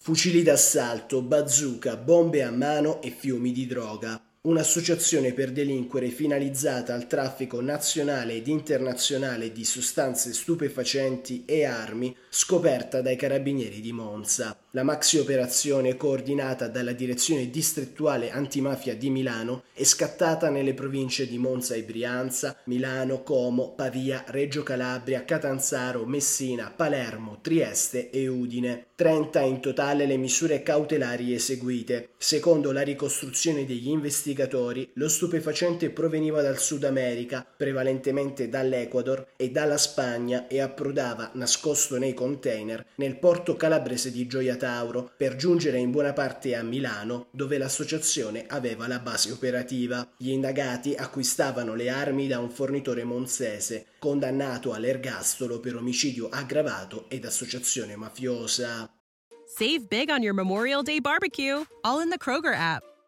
Fucili d'assalto, bazooka, bombe a mano e fiumi di droga. Un'associazione per delinquere finalizzata al traffico nazionale ed internazionale di sostanze stupefacenti e armi, scoperta dai Carabinieri di Monza. La maxi operazione, coordinata dalla Direzione Distrettuale Antimafia di Milano, è scattata nelle province di Monza e Brianza, Milano, Como, Pavia, Reggio Calabria, Catanzaro, Messina, Palermo, Trieste e Udine. 30 in totale le misure cautelari eseguite. Secondo la ricostruzione degli investigatori, lo stupefacente proveniva dal Sud America, prevalentemente dall'Ecuador e dalla Spagna, e approdava nascosto nei container nel porto calabrese di Gioia Tauro, per giungere in buona parte a Milano, dove l'associazione aveva la base operativa. Gli indagati acquistavano le armi da un fornitore monzese, condannato all'ergastolo per omicidio aggravato ed associazione mafiosa. Save big on your Memorial Day barbecue, all in the Kroger app.